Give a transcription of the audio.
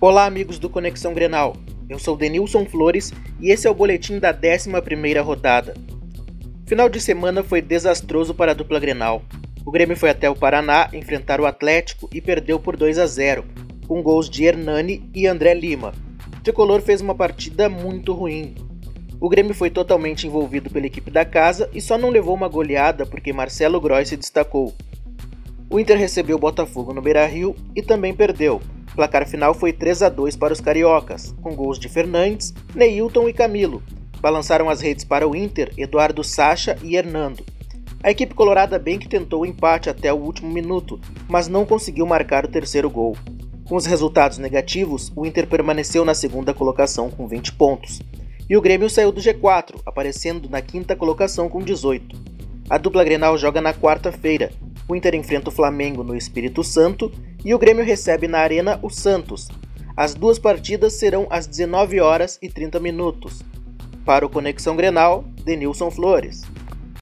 Olá, amigos do Conexão Grenal. Eu sou Denilson Flores e esse é o boletim da 11ª rodada. Final de semana foi desastroso para a dupla Grenal. O Grêmio foi até o Paraná enfrentar o Atlético e perdeu por 2-0, com gols de Hernani e André Lima. O tricolor fez uma partida muito ruim. O Grêmio foi totalmente envolvido pela equipe da casa e só não levou uma goleada porque Marcelo Groitzer se destacou. O Inter recebeu o Botafogo no Beira-Rio e também perdeu. O placar final foi 3-2 para os cariocas, com gols de Fernandes, Neilton e Camilo. Balançaram as redes para o Inter, Eduardo, Sacha e Hernando. A equipe colorada bem que tentou o empate até o último minuto, mas não conseguiu marcar o terceiro gol. Com os resultados negativos, o Inter permaneceu na segunda colocação com 20 pontos. E o Grêmio saiu do G4, aparecendo na quinta colocação com 18. A dupla Grenal joga na quarta-feira. O Inter enfrenta o Flamengo no Espírito Santo e o Grêmio recebe na Arena o Santos. As duas partidas serão às 19h30. Para o Conexão Grenal, Denilson Flores.